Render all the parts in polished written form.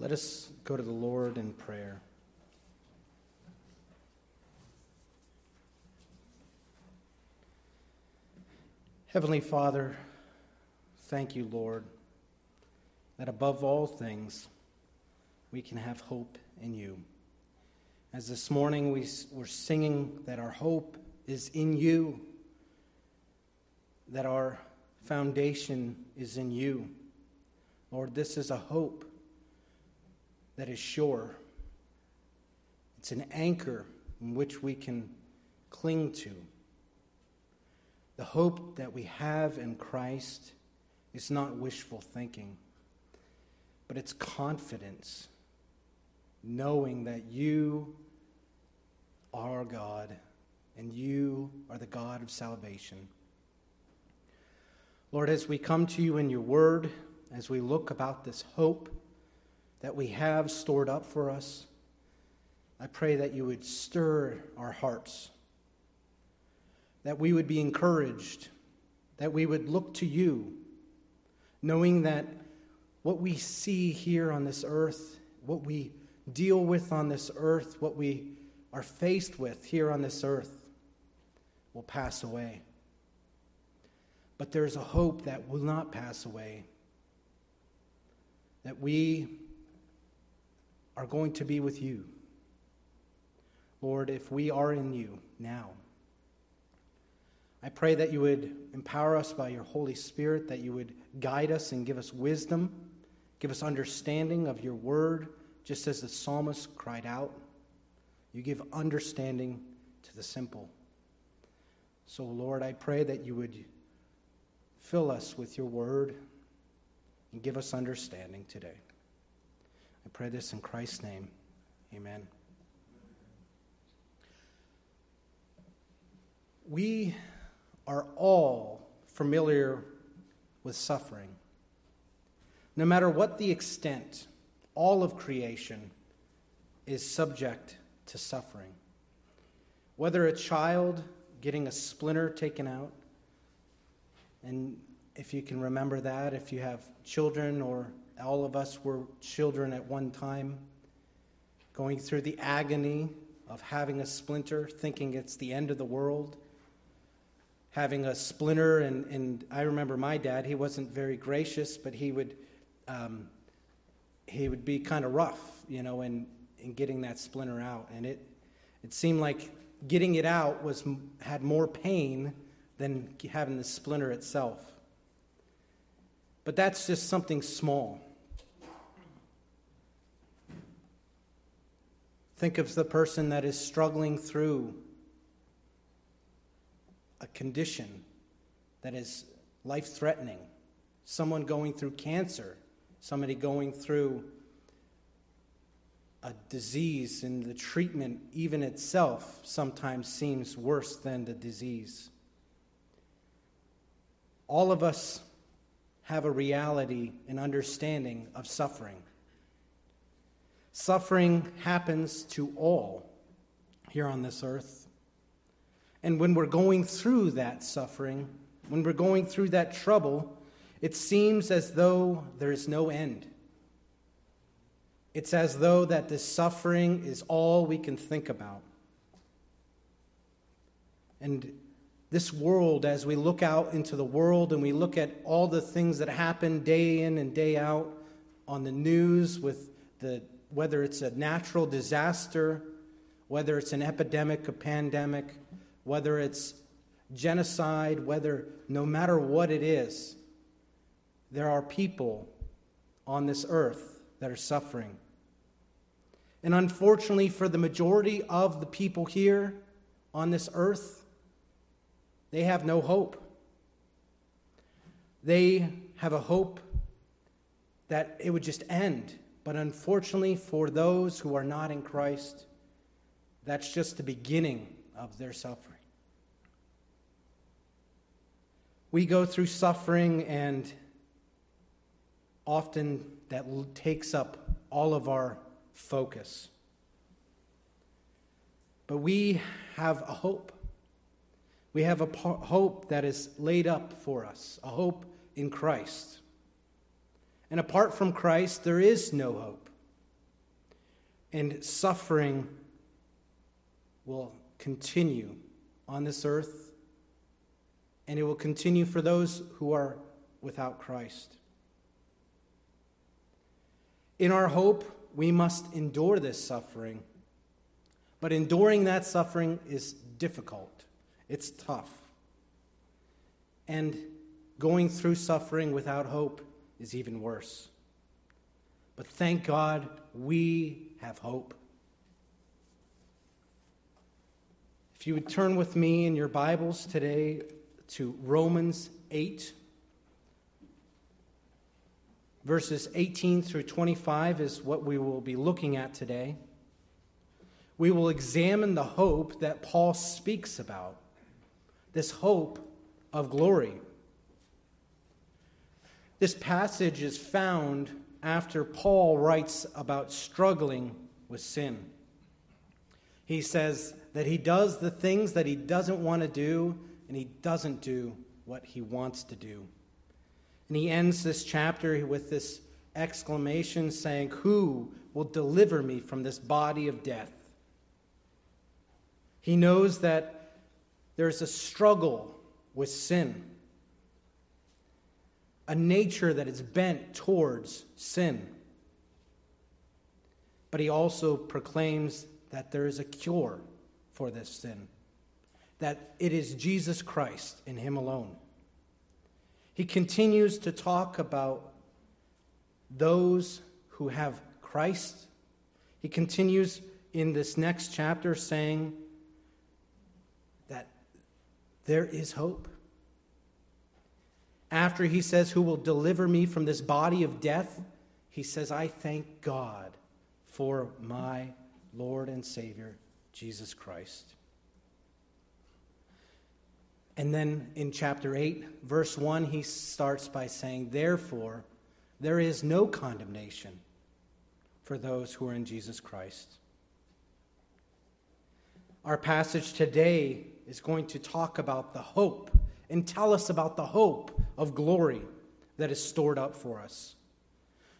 Let us go to the Lord in prayer. Heavenly Father, thank you, Lord, that above all things we can have hope in you. As this morning we were singing that our hope is in you, that our foundation is in you. Lord, this is a hope that is sure. It's an anchor in which we can cling to. The hope that we have in Christ is not wishful thinking, but it's confidence, knowing that you are God and you are the God of salvation. Lord, as we come to you in your word, as we look about this hope that we have stored up for us, I pray that you would stir our hearts, that we would be encouraged, that we would look to you, knowing that what we see here on this earth, what we deal with on this earth, what we are faced with here on this earth will pass away. But there is a hope that will not pass away, that we are going to be with you. Lord, if we are in you now, I pray that you would empower us by your Holy Spirit, that you would guide us and give us wisdom, give us understanding of your word, just as the psalmist cried out. You give understanding to the simple. So, Lord, I pray that you would fill us with your word and give us understanding today. I pray this in Christ's name. Amen. We are all familiar with suffering. No matter what the extent, all of creation is subject to suffering. Whether a child getting a splinter taken out, and if you can remember that, if you have children, or all of us were children at one time, going through the agony of having a splinter, thinking it's the end of the world, having a splinter, and I remember my dad, he wasn't very gracious, but he would be kind of rough, in getting that splinter out, and it seemed like getting it out had more pain than having the splinter itself. But that's just something small. Think of the person that is struggling through a condition that is life-threatening, someone going through cancer, somebody going through a disease, and the treatment even itself sometimes seems worse than the disease. All of us have a reality and understanding of suffering. Suffering happens to all here on this earth. And when we're going through that suffering, when we're going through that trouble, it seems as though there is no end. It's as though that this suffering is all we can think about. And this world, as we look out into the world and we look at all the things that happen day in and day out on the news, with whether it's a natural disaster, whether it's an epidemic, a pandemic, whether it's genocide, no matter what it is, there are people on this earth that are suffering. And unfortunately, for the majority of the people here on this earth, they have no hope. They have a hope that it would just end. But unfortunately, for those who are not in Christ, that's just the beginning of their suffering. We go through suffering, and often that takes up all of our focus. But we have a hope. We have a hope that is laid up for us, a hope in Christ. And apart from Christ, there is no hope. and suffering will continue on this earth, and it will continue for those who are without Christ. In our hope, we must endure this suffering, but enduring that suffering is difficult. It's tough. And going through suffering without hope is even worse. But thank God we have hope. If you would turn with me in your Bibles today to Romans 8, verses 18 through 25 is what we will be looking at today. We will examine the hope that Paul speaks about, this hope of glory. This passage is found after Paul writes about struggling with sin. He says that he does the things that he doesn't want to do, and he doesn't do what he wants to do. And he ends this chapter with this exclamation saying, "Who will deliver me from this body of death?" He knows that there's a struggle with sin, a nature that is bent towards sin. But he also proclaims that there is a cure for this sin, that it is Jesus Christ in him alone. He continues to talk about those who have Christ. He continues in this next chapter saying that there is hope. After he says, "Who will deliver me from this body of death?" he says, "I thank God for my Lord and Savior, Jesus Christ." And then in chapter 8, verse 1, he starts by saying, "Therefore, there is no condemnation for those who are in Jesus Christ." Our passage today is going to talk about the hope and tell us about the hope of glory that is stored up for us.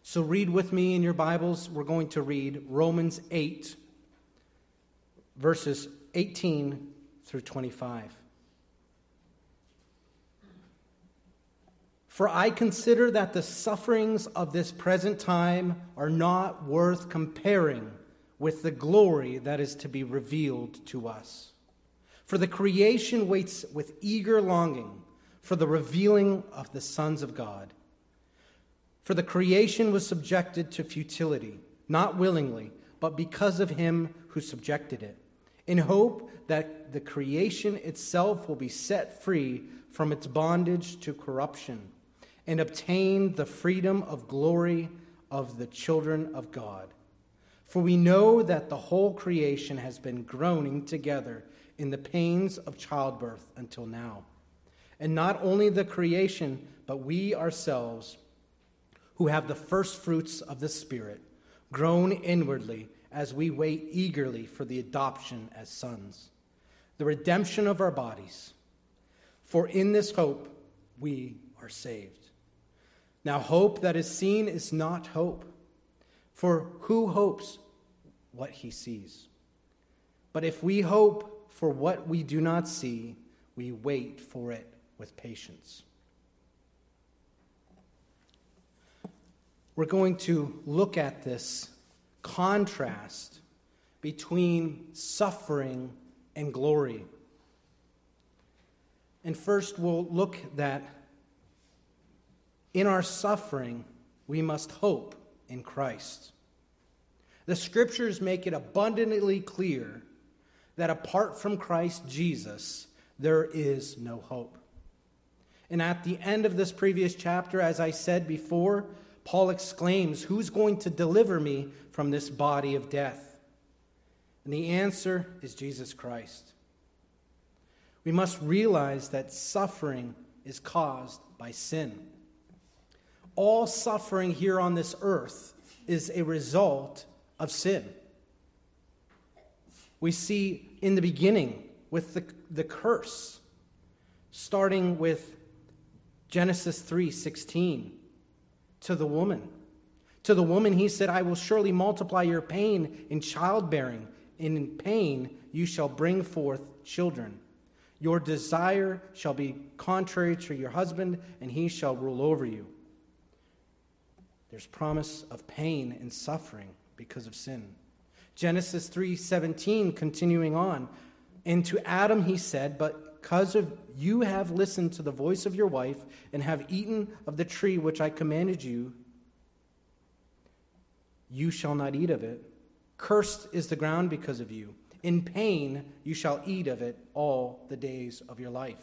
So read with me in your Bibles. We're going to read Romans 8, verses 18 through 25. "For I consider that the sufferings of this present time are not worth comparing with the glory that is to be revealed to us. For the creation waits with eager longing for the revealing of the sons of God. For the creation was subjected to futility, not willingly, but because of him who subjected it, in hope that the creation itself will be set free from its bondage to corruption and obtain the freedom of glory of the children of God. For we know that the whole creation has been groaning together in the pains of childbirth until now. And not only the creation, but we ourselves, who have the first fruits of the Spirit, groan inwardly as we wait eagerly for the adoption as sons, the redemption of our bodies. For in this hope we are saved. Now hope that is seen is not hope, for who hopes what he sees? But if we hope for what we do not see, we wait for it with patience." We're going to look at this contrast between suffering and glory. And first, we'll look that in our suffering, we must hope in Christ. The scriptures make it abundantly clear that apart from Christ Jesus, there is no hope. And at the end of this previous chapter, as I said before, Paul exclaims, "Who's going to deliver me from this body of death?" And the answer is Jesus Christ. We must realize that suffering is caused by sin. All suffering here on this earth is a result of sin. We see in the beginning with the curse, starting with Genesis 3:16, to the woman, To the woman he said, I will surely multiply your pain in childbearing, and in pain you shall bring forth children. Your desire shall be contrary to your husband, and he shall rule over you. There's promise of pain and suffering because of sin. Genesis 3:17, continuing on. And to Adam he said, but because of you have listened to the voice of your wife and have eaten of the tree which I commanded you, you shall not eat of it. Cursed is the ground because of you. In pain you shall eat of it all the days of your life.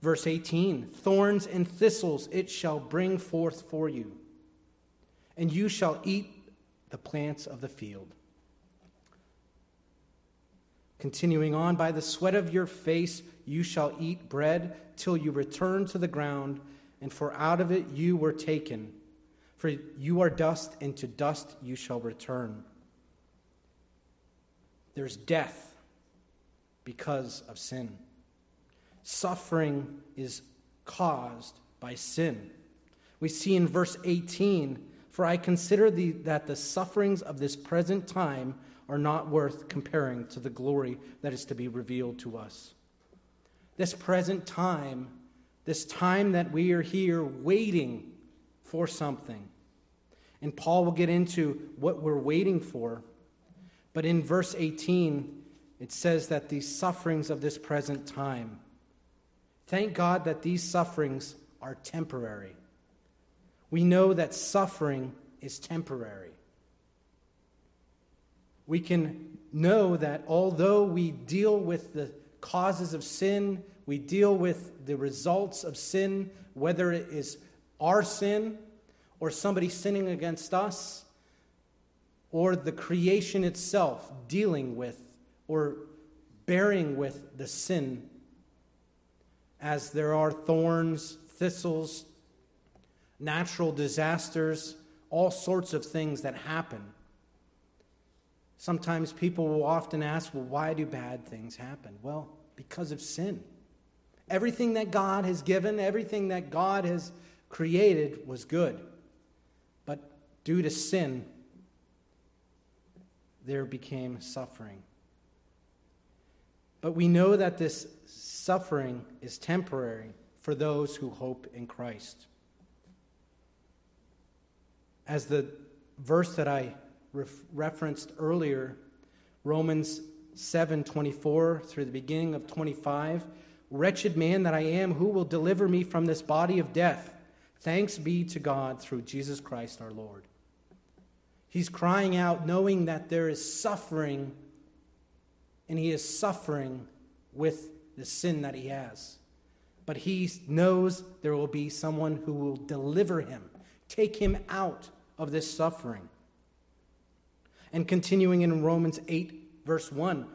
Verse 18, thorns and thistles it shall bring forth for you, and you shall eat the plants of the field. Continuing on, by the sweat of your face you shall eat bread till you return to the ground, and for out of it you were taken. For you are dust, and to dust you shall return. There's death because of sin. Suffering is caused by sin. We see in verse 18, for I consider that the sufferings of this present time are not worth comparing to the glory that is to be revealed to us. This present time, this time that we are here waiting for something. And Paul will get into what we're waiting for. But in verse 18, it says that these sufferings of this present time, thank God that these sufferings are temporary. We know that suffering is temporary. We can know that although we deal with the causes of sin, we deal with the results of sin, whether it is our sin or somebody sinning against us, or the creation itself dealing with or bearing with the sin, as there are thorns, thistles, natural disasters, all sorts of things that happen. Sometimes people will often ask, well, why do bad things happen? Well, because of sin. Everything that God has given, everything that God has created was good. But due to sin, there became suffering. But we know that this suffering is temporary for those who hope in Christ. As the verse that I referenced earlier, Romans 7:24 through the beginning of 25, wretched man that I am, who will deliver me from this body of death? Thanks be to God through Jesus Christ our Lord. He's crying out knowing that there is suffering, and he is suffering with the sin that he has. But he knows there will be someone who will deliver him, take him out of this suffering. And continuing in Romans 8, verse 1,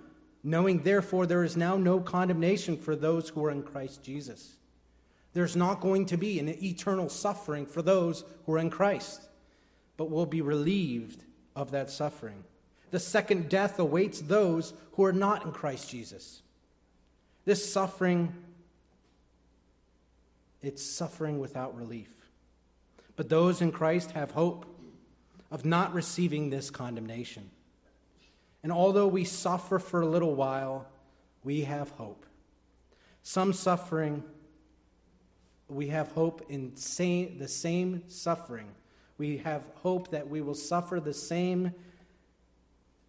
knowing therefore there is now no condemnation for those who are in Christ Jesus. There's not going to be an eternal suffering for those who are in Christ, but will be relieved of that suffering. The second death awaits those who are not in Christ Jesus. This suffering, it's suffering without relief. But those in Christ have hope of not receiving this condemnation. And although we suffer for a little while, we have hope. Some suffering, we have hope in the same suffering. We have hope that we will suffer the same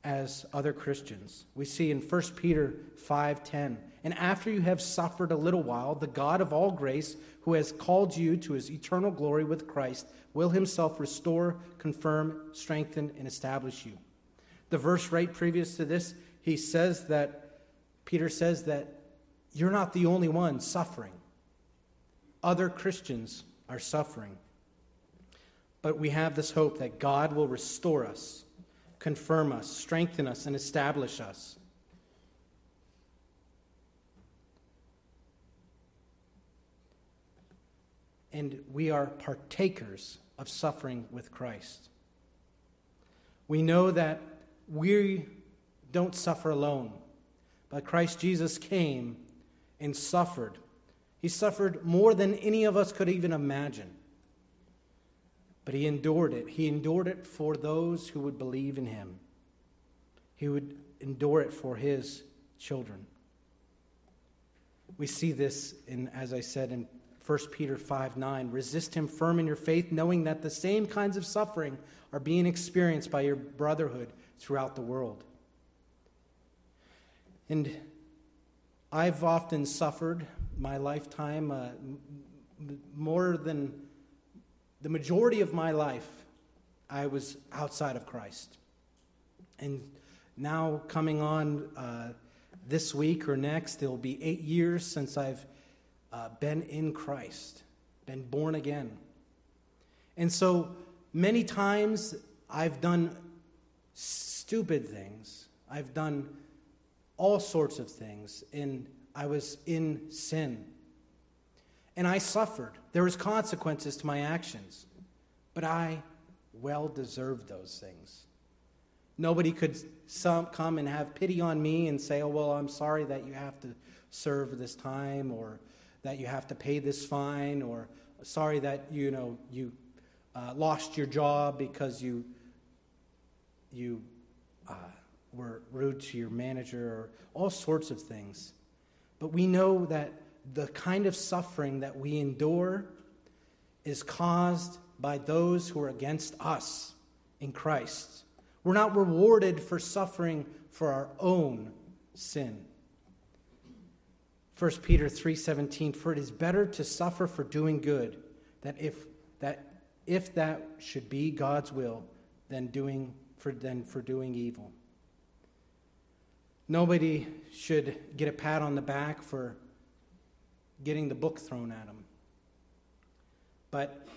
as other Christians. We see in 1 Peter 5:10, and after you have suffered a little while, the God of all grace, who has called you to his eternal glory with Christ, will himself restore, confirm, strengthen, and establish you. The verse right previous to this, Peter says that you're not the only one suffering. Other Christians are suffering. But we have this hope that God will restore us, confirm us, strengthen us, and establish us. And we are partakers of suffering with Christ. We know that we don't suffer alone, but Christ Jesus came and suffered. He suffered more than any of us could even imagine. But he endured it. He endured it for those who would believe in him. He would endure it for his children. We see this, as I said, in 1 Peter 5:9. Resist him firm in your faith, knowing that the same kinds of suffering are being experienced by your brotherhood throughout the world. And I've often suffered my lifetime, more than the majority of my life, I was outside of Christ. And now coming on this week or next, it'll be 8 years since I've been in Christ, been born again. And so many times I've done stupid things. I've done all sorts of things, and I was in sin. And I suffered. There was consequences to my actions, but I well deserved those things. Nobody could come and have pity on me and say, oh, well, I'm sorry that you have to serve this time, or that you have to pay this fine, or sorry that, you lost your job because you were rude to your manager, or all sorts of things. But we know that the kind of suffering that we endure is caused by those who are against us in Christ. We're not rewarded for suffering for our own sin. 1 Peter 3:17, for it is better to suffer for doing good, that if that should be God's will, than for doing evil. Nobody should get a pat on the back for getting the book thrown at them. But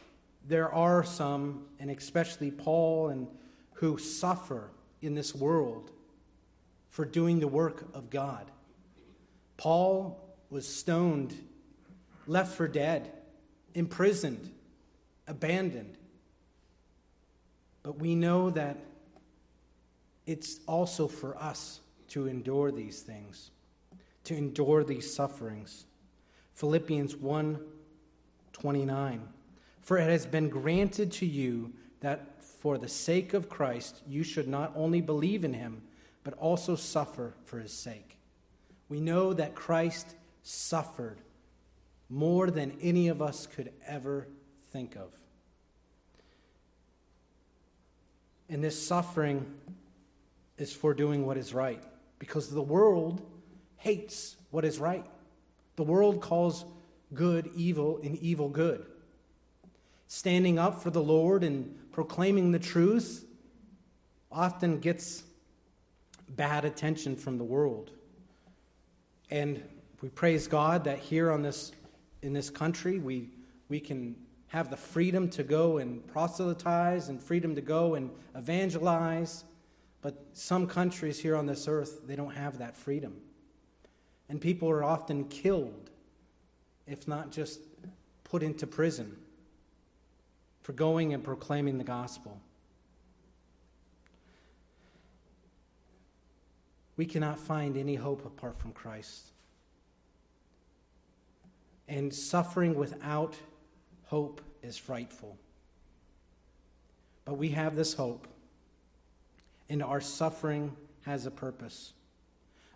there are some, and especially Paul, and who suffer in this world for doing the work of God. Paul was stoned, left for dead, imprisoned, abandoned. But we know that it's also for us to endure these things, to endure these sufferings. Philippians 1:29, for it has been granted to you that for the sake of Christ you should not only believe in him, but also suffer for his sake. We know that Christ suffered more than any of us could ever think of. And this suffering is for doing what is right, because the world hates what is right. The world calls good evil and evil good. Standing up for the Lord and proclaiming the truth often gets bad attention from the world. And we praise God that here in this country we can have the freedom to go and proselytize and freedom to go and evangelize. But some countries here on this earth, they don't have that freedom. And people are often killed, if not just put into prison, for going and proclaiming the gospel. We cannot find any hope apart from Christ. And suffering without hope is frightful. But we have this hope, and our suffering has a purpose.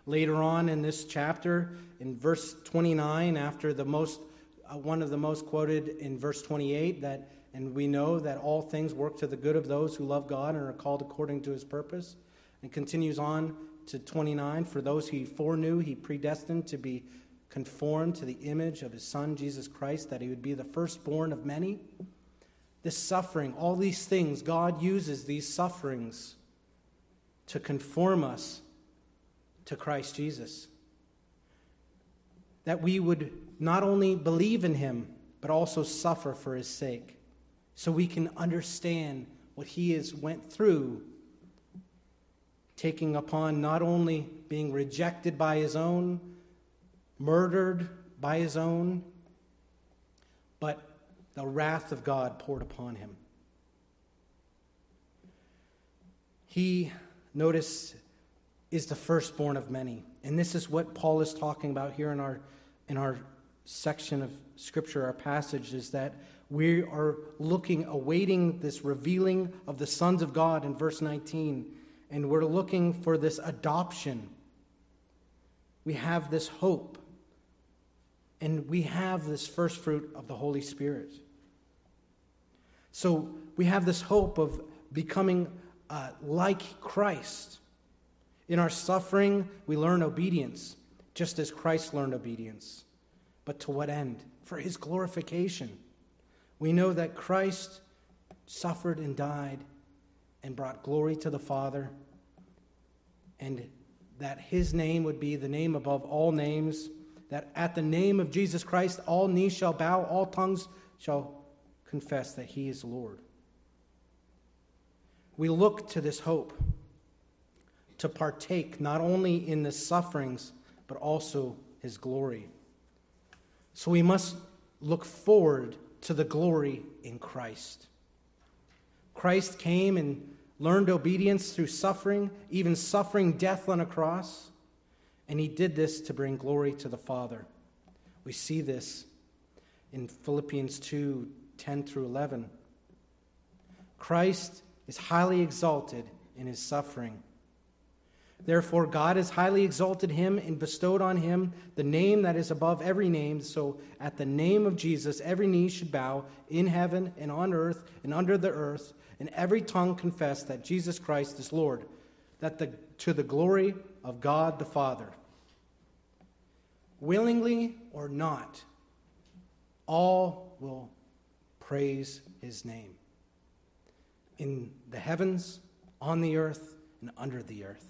Later on in this chapter, in verse 29, after the one of the most quoted in verse 28, and we know that all things work to the good of those who love God and are called according to his purpose, and continues on to 29, for those he foreknew, he predestined to be conformed to the image of his Son, Jesus Christ, that he would be the firstborn of many. This suffering, all these things, God uses these sufferings to conform us to Christ Jesus, that we would not only believe in him, but also suffer for his sake, so we can understand what he has went through, taking upon not only being rejected by his own, murdered by his own, but the wrath of God poured upon him. He, notice, is the firstborn of many. And this is what Paul is talking about here in our section of Scripture, our passage, is that we are looking, awaiting this revealing of the sons of God in verse 19, and we're looking for this adoption. We have this hope, and we have this first fruit of the Holy Spirit. So we have this hope of becoming like Christ. In our suffering, we learn obedience, just as Christ learned obedience. But to what end? For his glorification. We know that Christ suffered and died and brought glory to the Father, and that his name would be the name above all names, that at the name of Jesus Christ, all knees shall bow, all tongues shall confess that he is Lord. We look to this hope to partake not only in the sufferings, but also his glory. So we must look forward to the glory in Christ. Christ came and learned obedience through suffering, even suffering death on a cross, and he did this to bring glory to the Father. We see this in Philippians 2, 10 through 11. Christ is highly exalted in his suffering. Therefore, God has highly exalted him and bestowed on him the name that is above every name. So at the name of Jesus, every knee should bow in heaven and on earth and under the earth, and every tongue confess that Jesus Christ is Lord, to the glory of God the Father. Willingly or not, all will praise his name in the heavens, on the earth, and under the earth.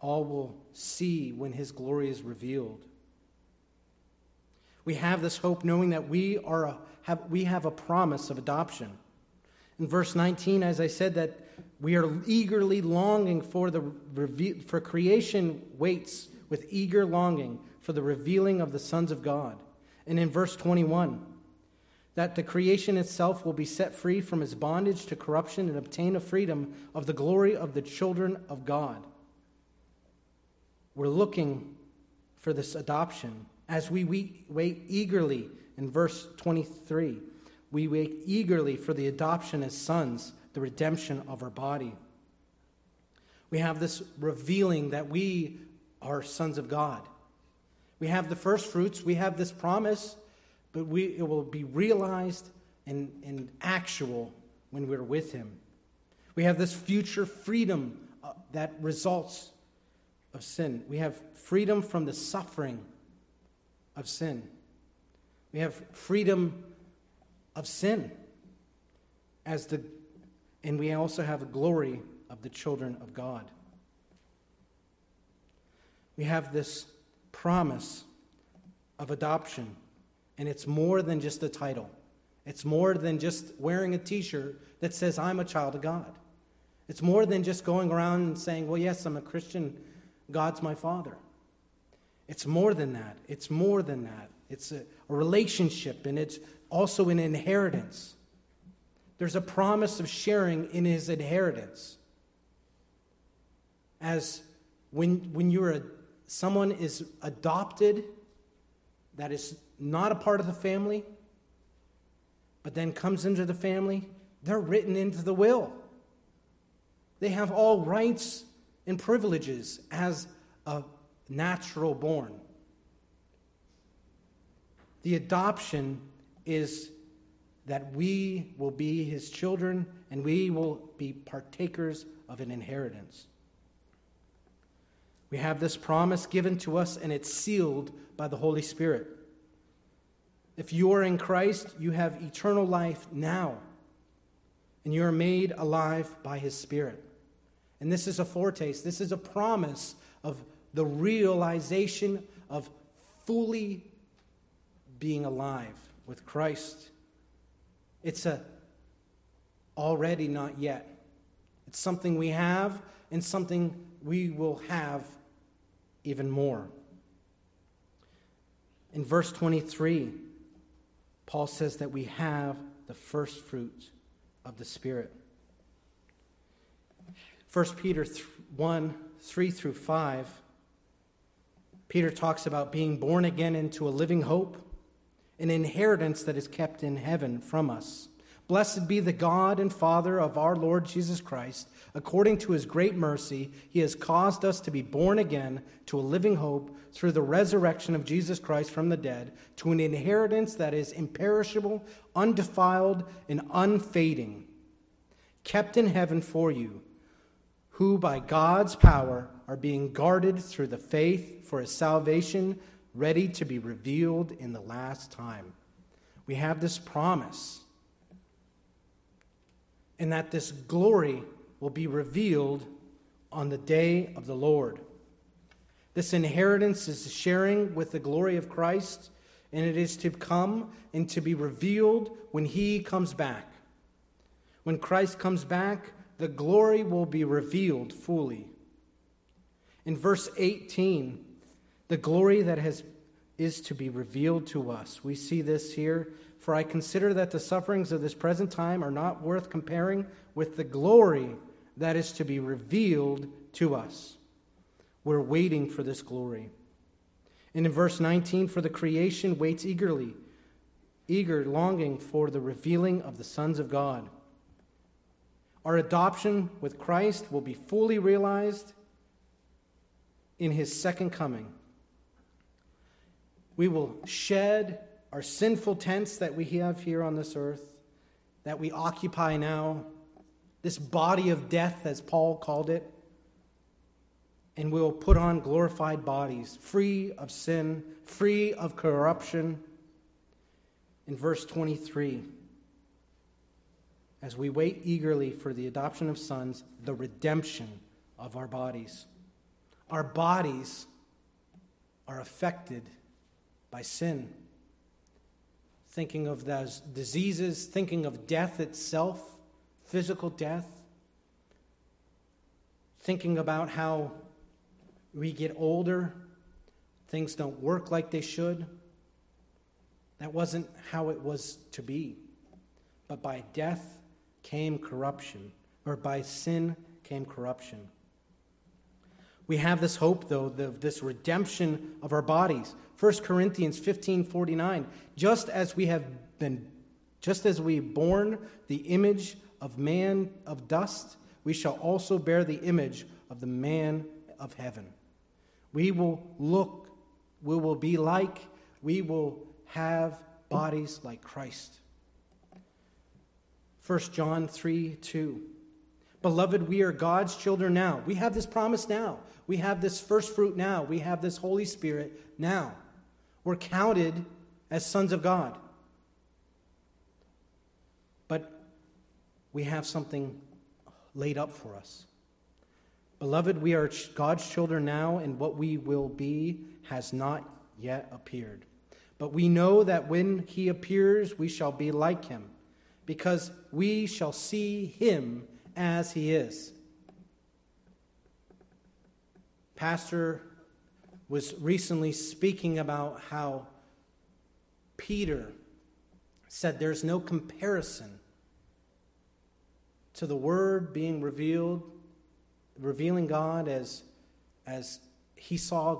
All will see when his glory is revealed. We have this hope knowing that we have a promise of adoption. In verse 19, as I said, that we are eagerly longing for creation waits with eager longing for the revealing of the sons of God. And in verse 21, that the creation itself will be set free from its bondage to corruption and obtain a freedom of the glory of the children of God. We're looking for this adoption as we wait eagerly. In verse 23, we wait eagerly for the adoption as sons, the redemption of our body. We have this revealing that we are sons of God. We have the first fruits, we have this promise, but it will be realized and actual when we're with him. We have this future freedom that results of sin. We have freedom from the suffering of sin. We have freedom of sin, and we also have the glory of the children of God. We have this promise of adoption, and it's more than just a title. It's more than just wearing a t-shirt that says, I'm a child of God. It's more than just going around and saying, well, yes, I'm a Christian, God's my Father. It's more than that. It's more than that. It's a relationship, and it's also an inheritance. There's a promise of sharing in his inheritance. As when someone is adopted that is not a part of the family, but then comes into the family, they're written into the will. They have all rights and privileges as a natural born. The adoption is that we will be his children and we will be partakers of an inheritance. We have this promise given to us, and it's sealed by the Holy Spirit. If you are in Christ, you have eternal life now, and you are made alive by his Spirit. And this is a foretaste. This is a promise of the realization of fully being alive with Christ. It's a already, not yet. It's something we have and something we will have even more. In verse 23, Paul says that we have the first fruit of the Spirit. 1 Peter 1, 3 through 5 Peter talks about being born again into a living hope, an inheritance that is kept in heaven from us. Blessed be the God and Father of our Lord Jesus Christ. According to his great mercy, he has caused us to be born again to a living hope through the resurrection of Jesus Christ from the dead, to an inheritance that is imperishable, undefiled, and unfading, kept in heaven for you, who by God's power are being guarded through the faith for his salvation, ready to be revealed in the last time. We have this promise, and that this glory will be revealed on the day of the Lord. This inheritance is sharing with the glory of Christ, and it is to come and to be revealed when he comes back. When Christ comes back, the glory will be revealed fully. In verse 18, the glory that is to be revealed to us. We see this here. For I consider that the sufferings of this present time are not worth comparing with the glory that is to be revealed to us. We're waiting for this glory. And in verse 19, for the creation waits eagerly, longing for the revealing of the sons of God. Our adoption with Christ will be fully realized in his second coming. We will shed our sinful tents that we have here on this earth, that we occupy now, this body of death, as Paul called it, and we will put on glorified bodies, free of sin, free of corruption. In verse 23, as we wait eagerly for the adoption of sons, the redemption of our bodies. Our bodies are affected by sin. Thinking of those diseases, thinking of death itself, physical death, thinking about how we get older, things don't work like they should. That wasn't how it was to be. But by death came corruption, or by sin came corruption. We have this hope, though, this redemption of our bodies. 1 Corinthians 15:49, just as we borne the image of man of dust, we shall also bear the image of the man of heaven. We will have bodies like Christ. 1 John 3:2. Beloved, we are God's children now. We have this promise now. We have this first fruit now. We have this Holy Spirit now. We're counted as sons of God. But we have something laid up for us. Beloved, we are God's children now, and what we will be has not yet appeared. But we know that when he appears, we shall be like him, because we shall see him as he is. Pastor was recently speaking about how Peter said there's no comparison to the word being revealed, revealing God as he saw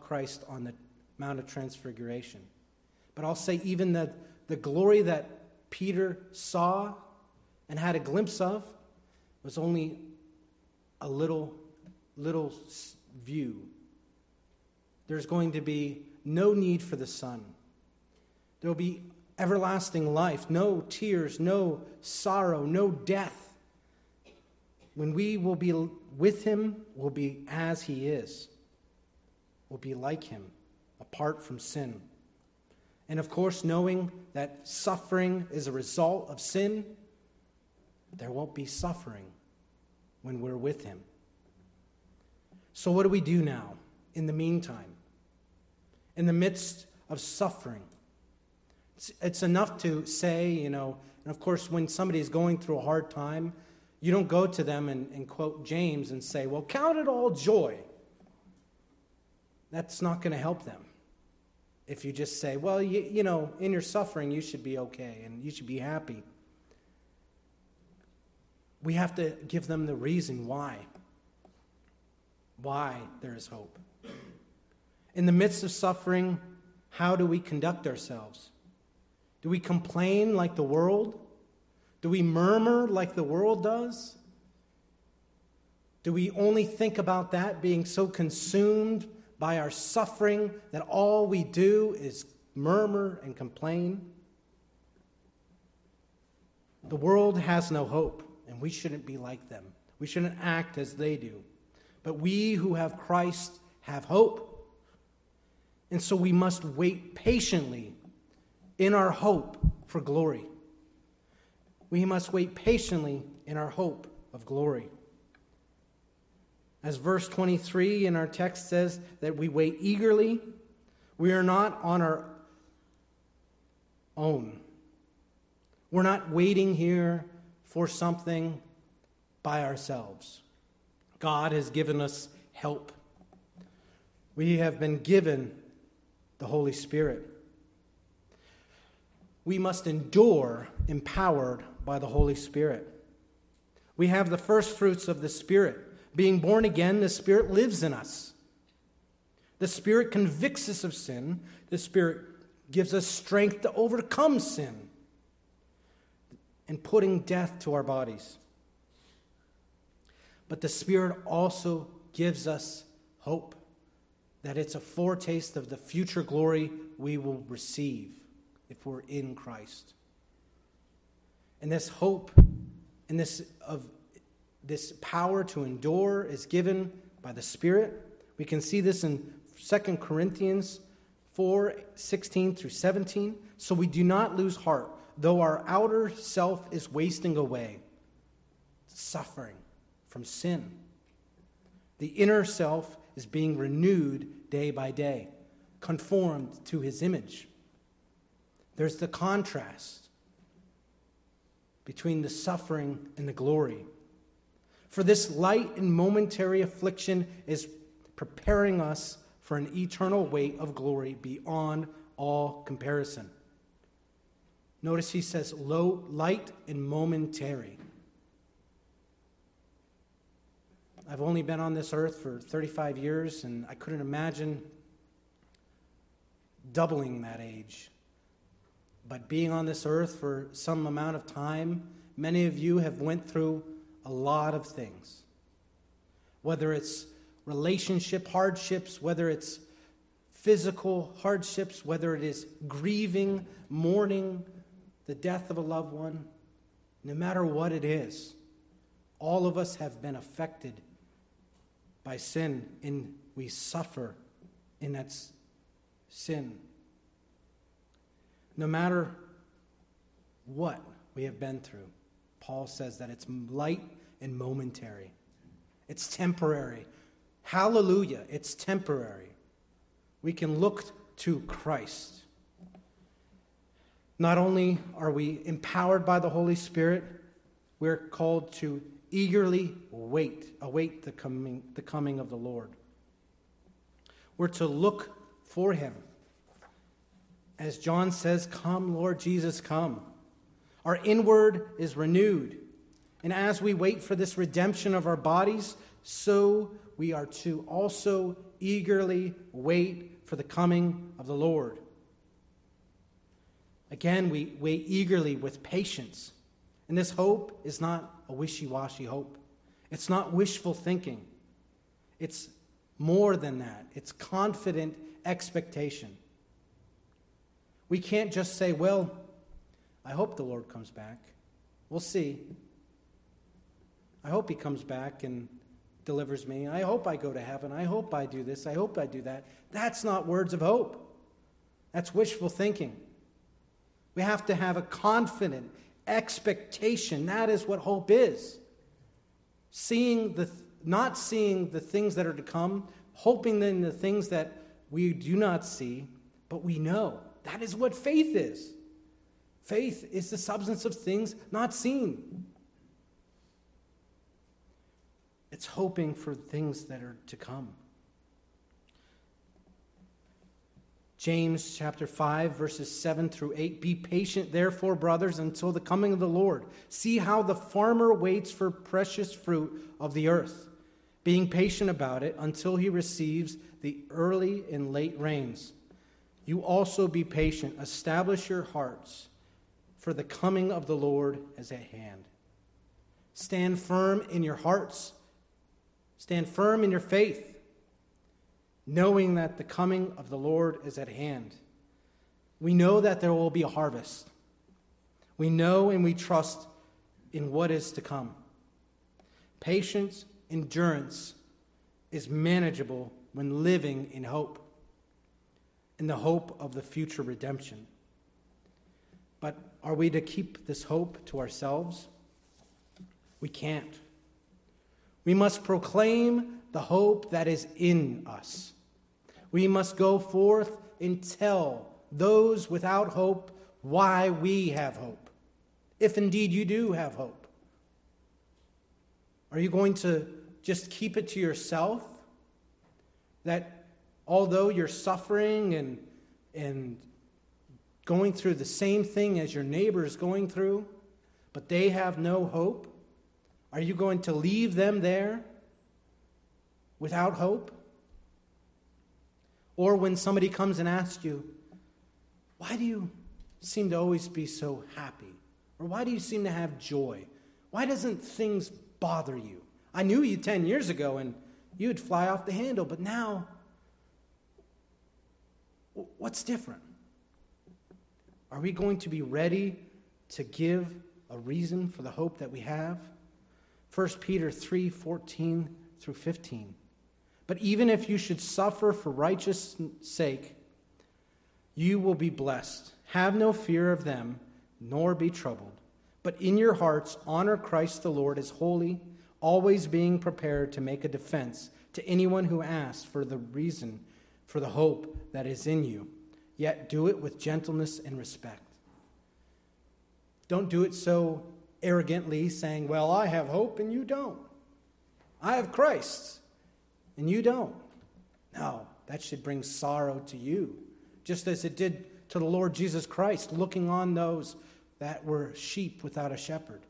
Christ on the Mount of Transfiguration. But I'll say even the glory that Peter saw and had a glimpse of was only a little view. There's going to be no need for the sun. There will be everlasting life, no tears, no sorrow, no death. When we will be with him, we'll be as he is. We'll be like him, apart from sin. And of course, knowing that suffering is a result of sin, there won't be suffering when we're with him. So what do we do now in the meantime? In the midst of suffering. It's enough to say, and of course when somebody is going through a hard time, you don't go to them and quote James and say, well, count it all joy. That's not going to help them. If you just say, well, you know, in your suffering you should be okay and you should be happy. We have to give them the reason why there is hope. In the midst of suffering, how do we conduct ourselves? Do we complain like the world? Do we murmur like the world does? Do we only think about that, being so consumed by our suffering that all we do is murmur and complain? The world has no hope, and we shouldn't be like them. We shouldn't act as they do. But we who have Christ have hope. And so we must wait patiently in our hope for glory. We must wait patiently in our hope of glory. As verse 23 in our text says, that we wait eagerly. We are not on our own. We're not waiting here for something by ourselves. God has given us help. We have been given the Holy Spirit. We must endure empowered by the Holy Spirit. We have the first fruits of the Spirit. Being born again, the Spirit lives in us. The Spirit convicts us of sin. The Spirit gives us strength to overcome sin and putting death to our bodies. But the Spirit also gives us hope, that it's a foretaste of the future glory we will receive if we're in Christ. And this hope and this power to endure is given by the Spirit. We can see this in 2 Corinthians 4:16 through 17. So we do not lose heart, though our outer self is wasting away, suffering from sin. The inner self is being renewed day by day, conformed to his image. There's the contrast between the suffering and the glory. For this light and momentary affliction is preparing us for an eternal weight of glory beyond all comparison. Notice he says, low, light and momentary. I've only been on this earth for 35 years, and I couldn't imagine doubling that age. But being on this earth for some amount of time, many of you have went through a lot of things. Whether it's relationship hardships, whether it's physical hardships, whether it is grieving, mourning the death of a loved one, no matter what it is, all of us have been affected by sin, and we suffer in that sin. No matter what we have been through, Paul says that it's light and momentary. It's temporary. Hallelujah, it's temporary. We can look to Christ. Not only are we empowered by the Holy Spirit, we're called to eagerly await the coming of the Lord. We're to look for him. As John says, come, Lord Jesus, come. Our inward is renewed. And as we wait for this redemption of our bodies, so we are to also eagerly wait for the coming of the Lord. Again, we wait eagerly with patience. And this hope is not a wishy-washy hope. It's not wishful thinking. It's more than that. It's confident expectation. We can't just say, well, I hope the Lord comes back. We'll see. I hope he comes back and delivers me. I hope I go to heaven. I hope I do this. I hope I do that. That's not words of hope. That's wishful thinking. We have to have a confident expectation. That is what hope is. Not seeing the things that are to come, hoping in the things that we do not see, but we know. That is what faith is. Faith is the substance of things not seen. It's hoping for things that are to come. James chapter 5, verses 7 through 8. Be patient, therefore, brothers, until the coming of the Lord. See how the farmer waits for precious fruit of the earth, being patient about it until he receives the early and late rains. You also be patient. Establish your hearts, for the coming of the Lord is at hand. Stand firm in your hearts. Stand firm in your faith, knowing that the coming of the Lord is at hand. We know that there will be a harvest. We know and we trust in what is to come. Patience, endurance is manageable when living in hope, in the hope of the future redemption. But are we to keep this hope to ourselves? We can't. We must proclaim the hope that is in us. We must go forth and tell those without hope why we have hope. If indeed you do have hope. Are you going to just keep it to yourself? That although you're suffering and going through the same thing as your neighbor is going through, but they have no hope? Are you going to leave them there without hope? Or when somebody comes and asks you, why do you seem to always be so happy? Or why do you seem to have joy? Why doesn't things bother you? I knew you 10 years ago and you'd fly off the handle, but now, what's different? Are we going to be ready to give a reason for the hope that we have? 1 Peter 3:14 through 15. But even if you should suffer for righteousness' sake, you will be blessed. Have no fear of them, nor be troubled. But in your hearts, honor Christ the Lord as holy, always being prepared to make a defense to anyone who asks for the reason for the hope that is in you. Yet do it with gentleness and respect. Don't do it so arrogantly, saying, well, I have hope and you don't. I have Christ and you don't. No, that should bring sorrow to you, just as it did to the Lord Jesus Christ, looking on those that were sheep without a shepherd.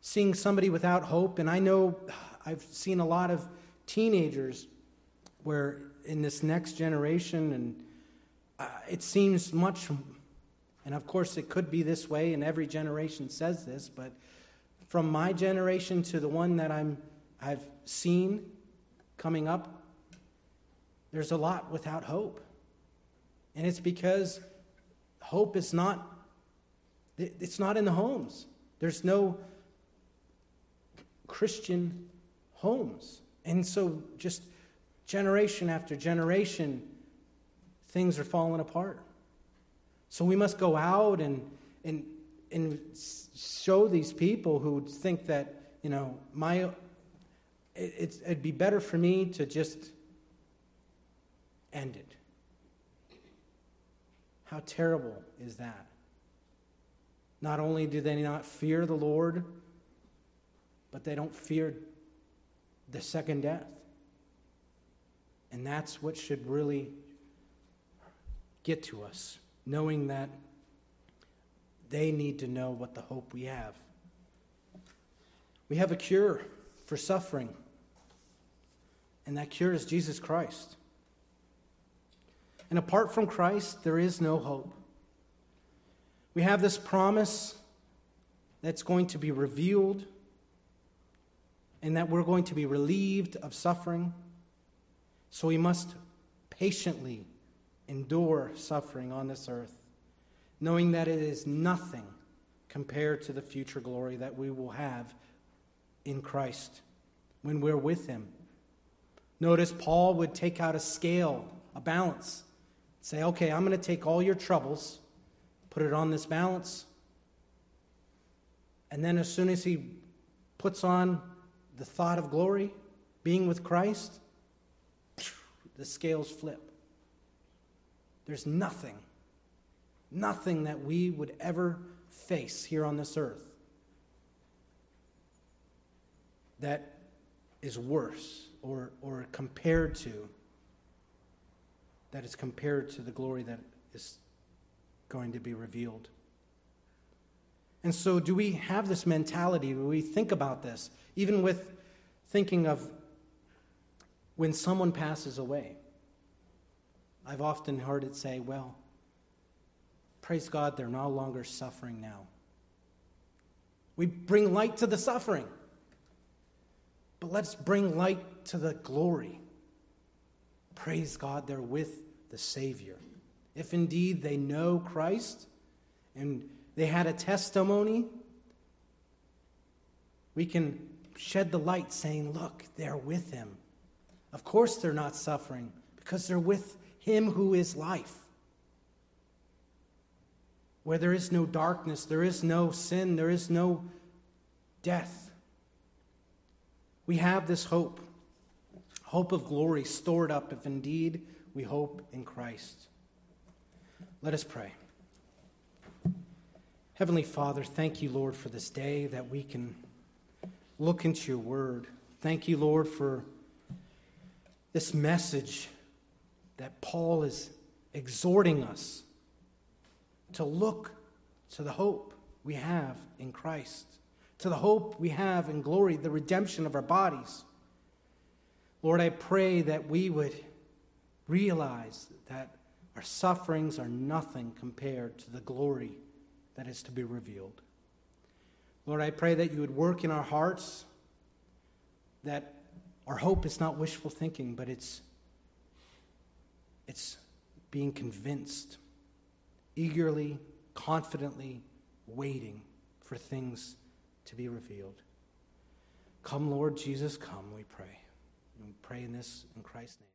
Seeing somebody without hope, and I know I've seen a lot of teenagers where in this next generation, and it seems much, and of course it could be this way, and every generation says this, but from my generation to the one that I've seen coming up, there's a lot without hope. And it's because hope is not in the homes. There's no Christian homes. And so just generation after generation, things are falling apart. So we must go out and show these people who think that, it'd be better for me to just end it. How terrible is that? Not only do they not fear the Lord, but they don't fear the second death. And that's what should really get to us, knowing that they need to know what the hope we have. We have a cure for suffering, and that cure is Jesus Christ. And apart from Christ, there is no hope. We have this promise that's going to be revealed and that we're going to be relieved of suffering. So we must patiently endure suffering on this earth, knowing that it is nothing compared to the future glory that we will have in Christ when we're with him. Notice Paul would take out a scale, a balance. Say, okay, I'm going to take all your troubles, put it on this balance. And then as soon as he puts on the thought of glory, being with Christ, the scales flip. There's nothing that we would ever face here on this earth that is worse or compared to, that is compared to the glory that is going to be revealed. And so do we have this mentality? Do we think about this? Even with thinking of when someone passes away. I've often heard it say, well, praise God, they're no longer suffering now. We bring light to the suffering, but let's bring light to the glory. Praise God, they're with the Savior. If indeed they know Christ and they had a testimony, we can shed the light saying, look, they're with him. Of course they're not suffering because they're with him who is life. Where there is no darkness, there is no sin, there is no death. We have this hope, hope of glory stored up if indeed we hope in Christ. Let us pray. Heavenly Father, thank you, Lord, for this day that we can look into your word. Thank you, Lord, for this message that Paul is exhorting us to look to the hope we have in Christ, to the hope we have in glory, the redemption of our bodies. Lord, I pray that we would realize that our sufferings are nothing compared to the glory that is to be revealed. Lord, I pray that you would work in our hearts, that our hope is not wishful thinking, but it's being convinced, eagerly, confidently waiting for things to be revealed. Come, Lord Jesus, come, we pray. And we pray in this in Christ's name.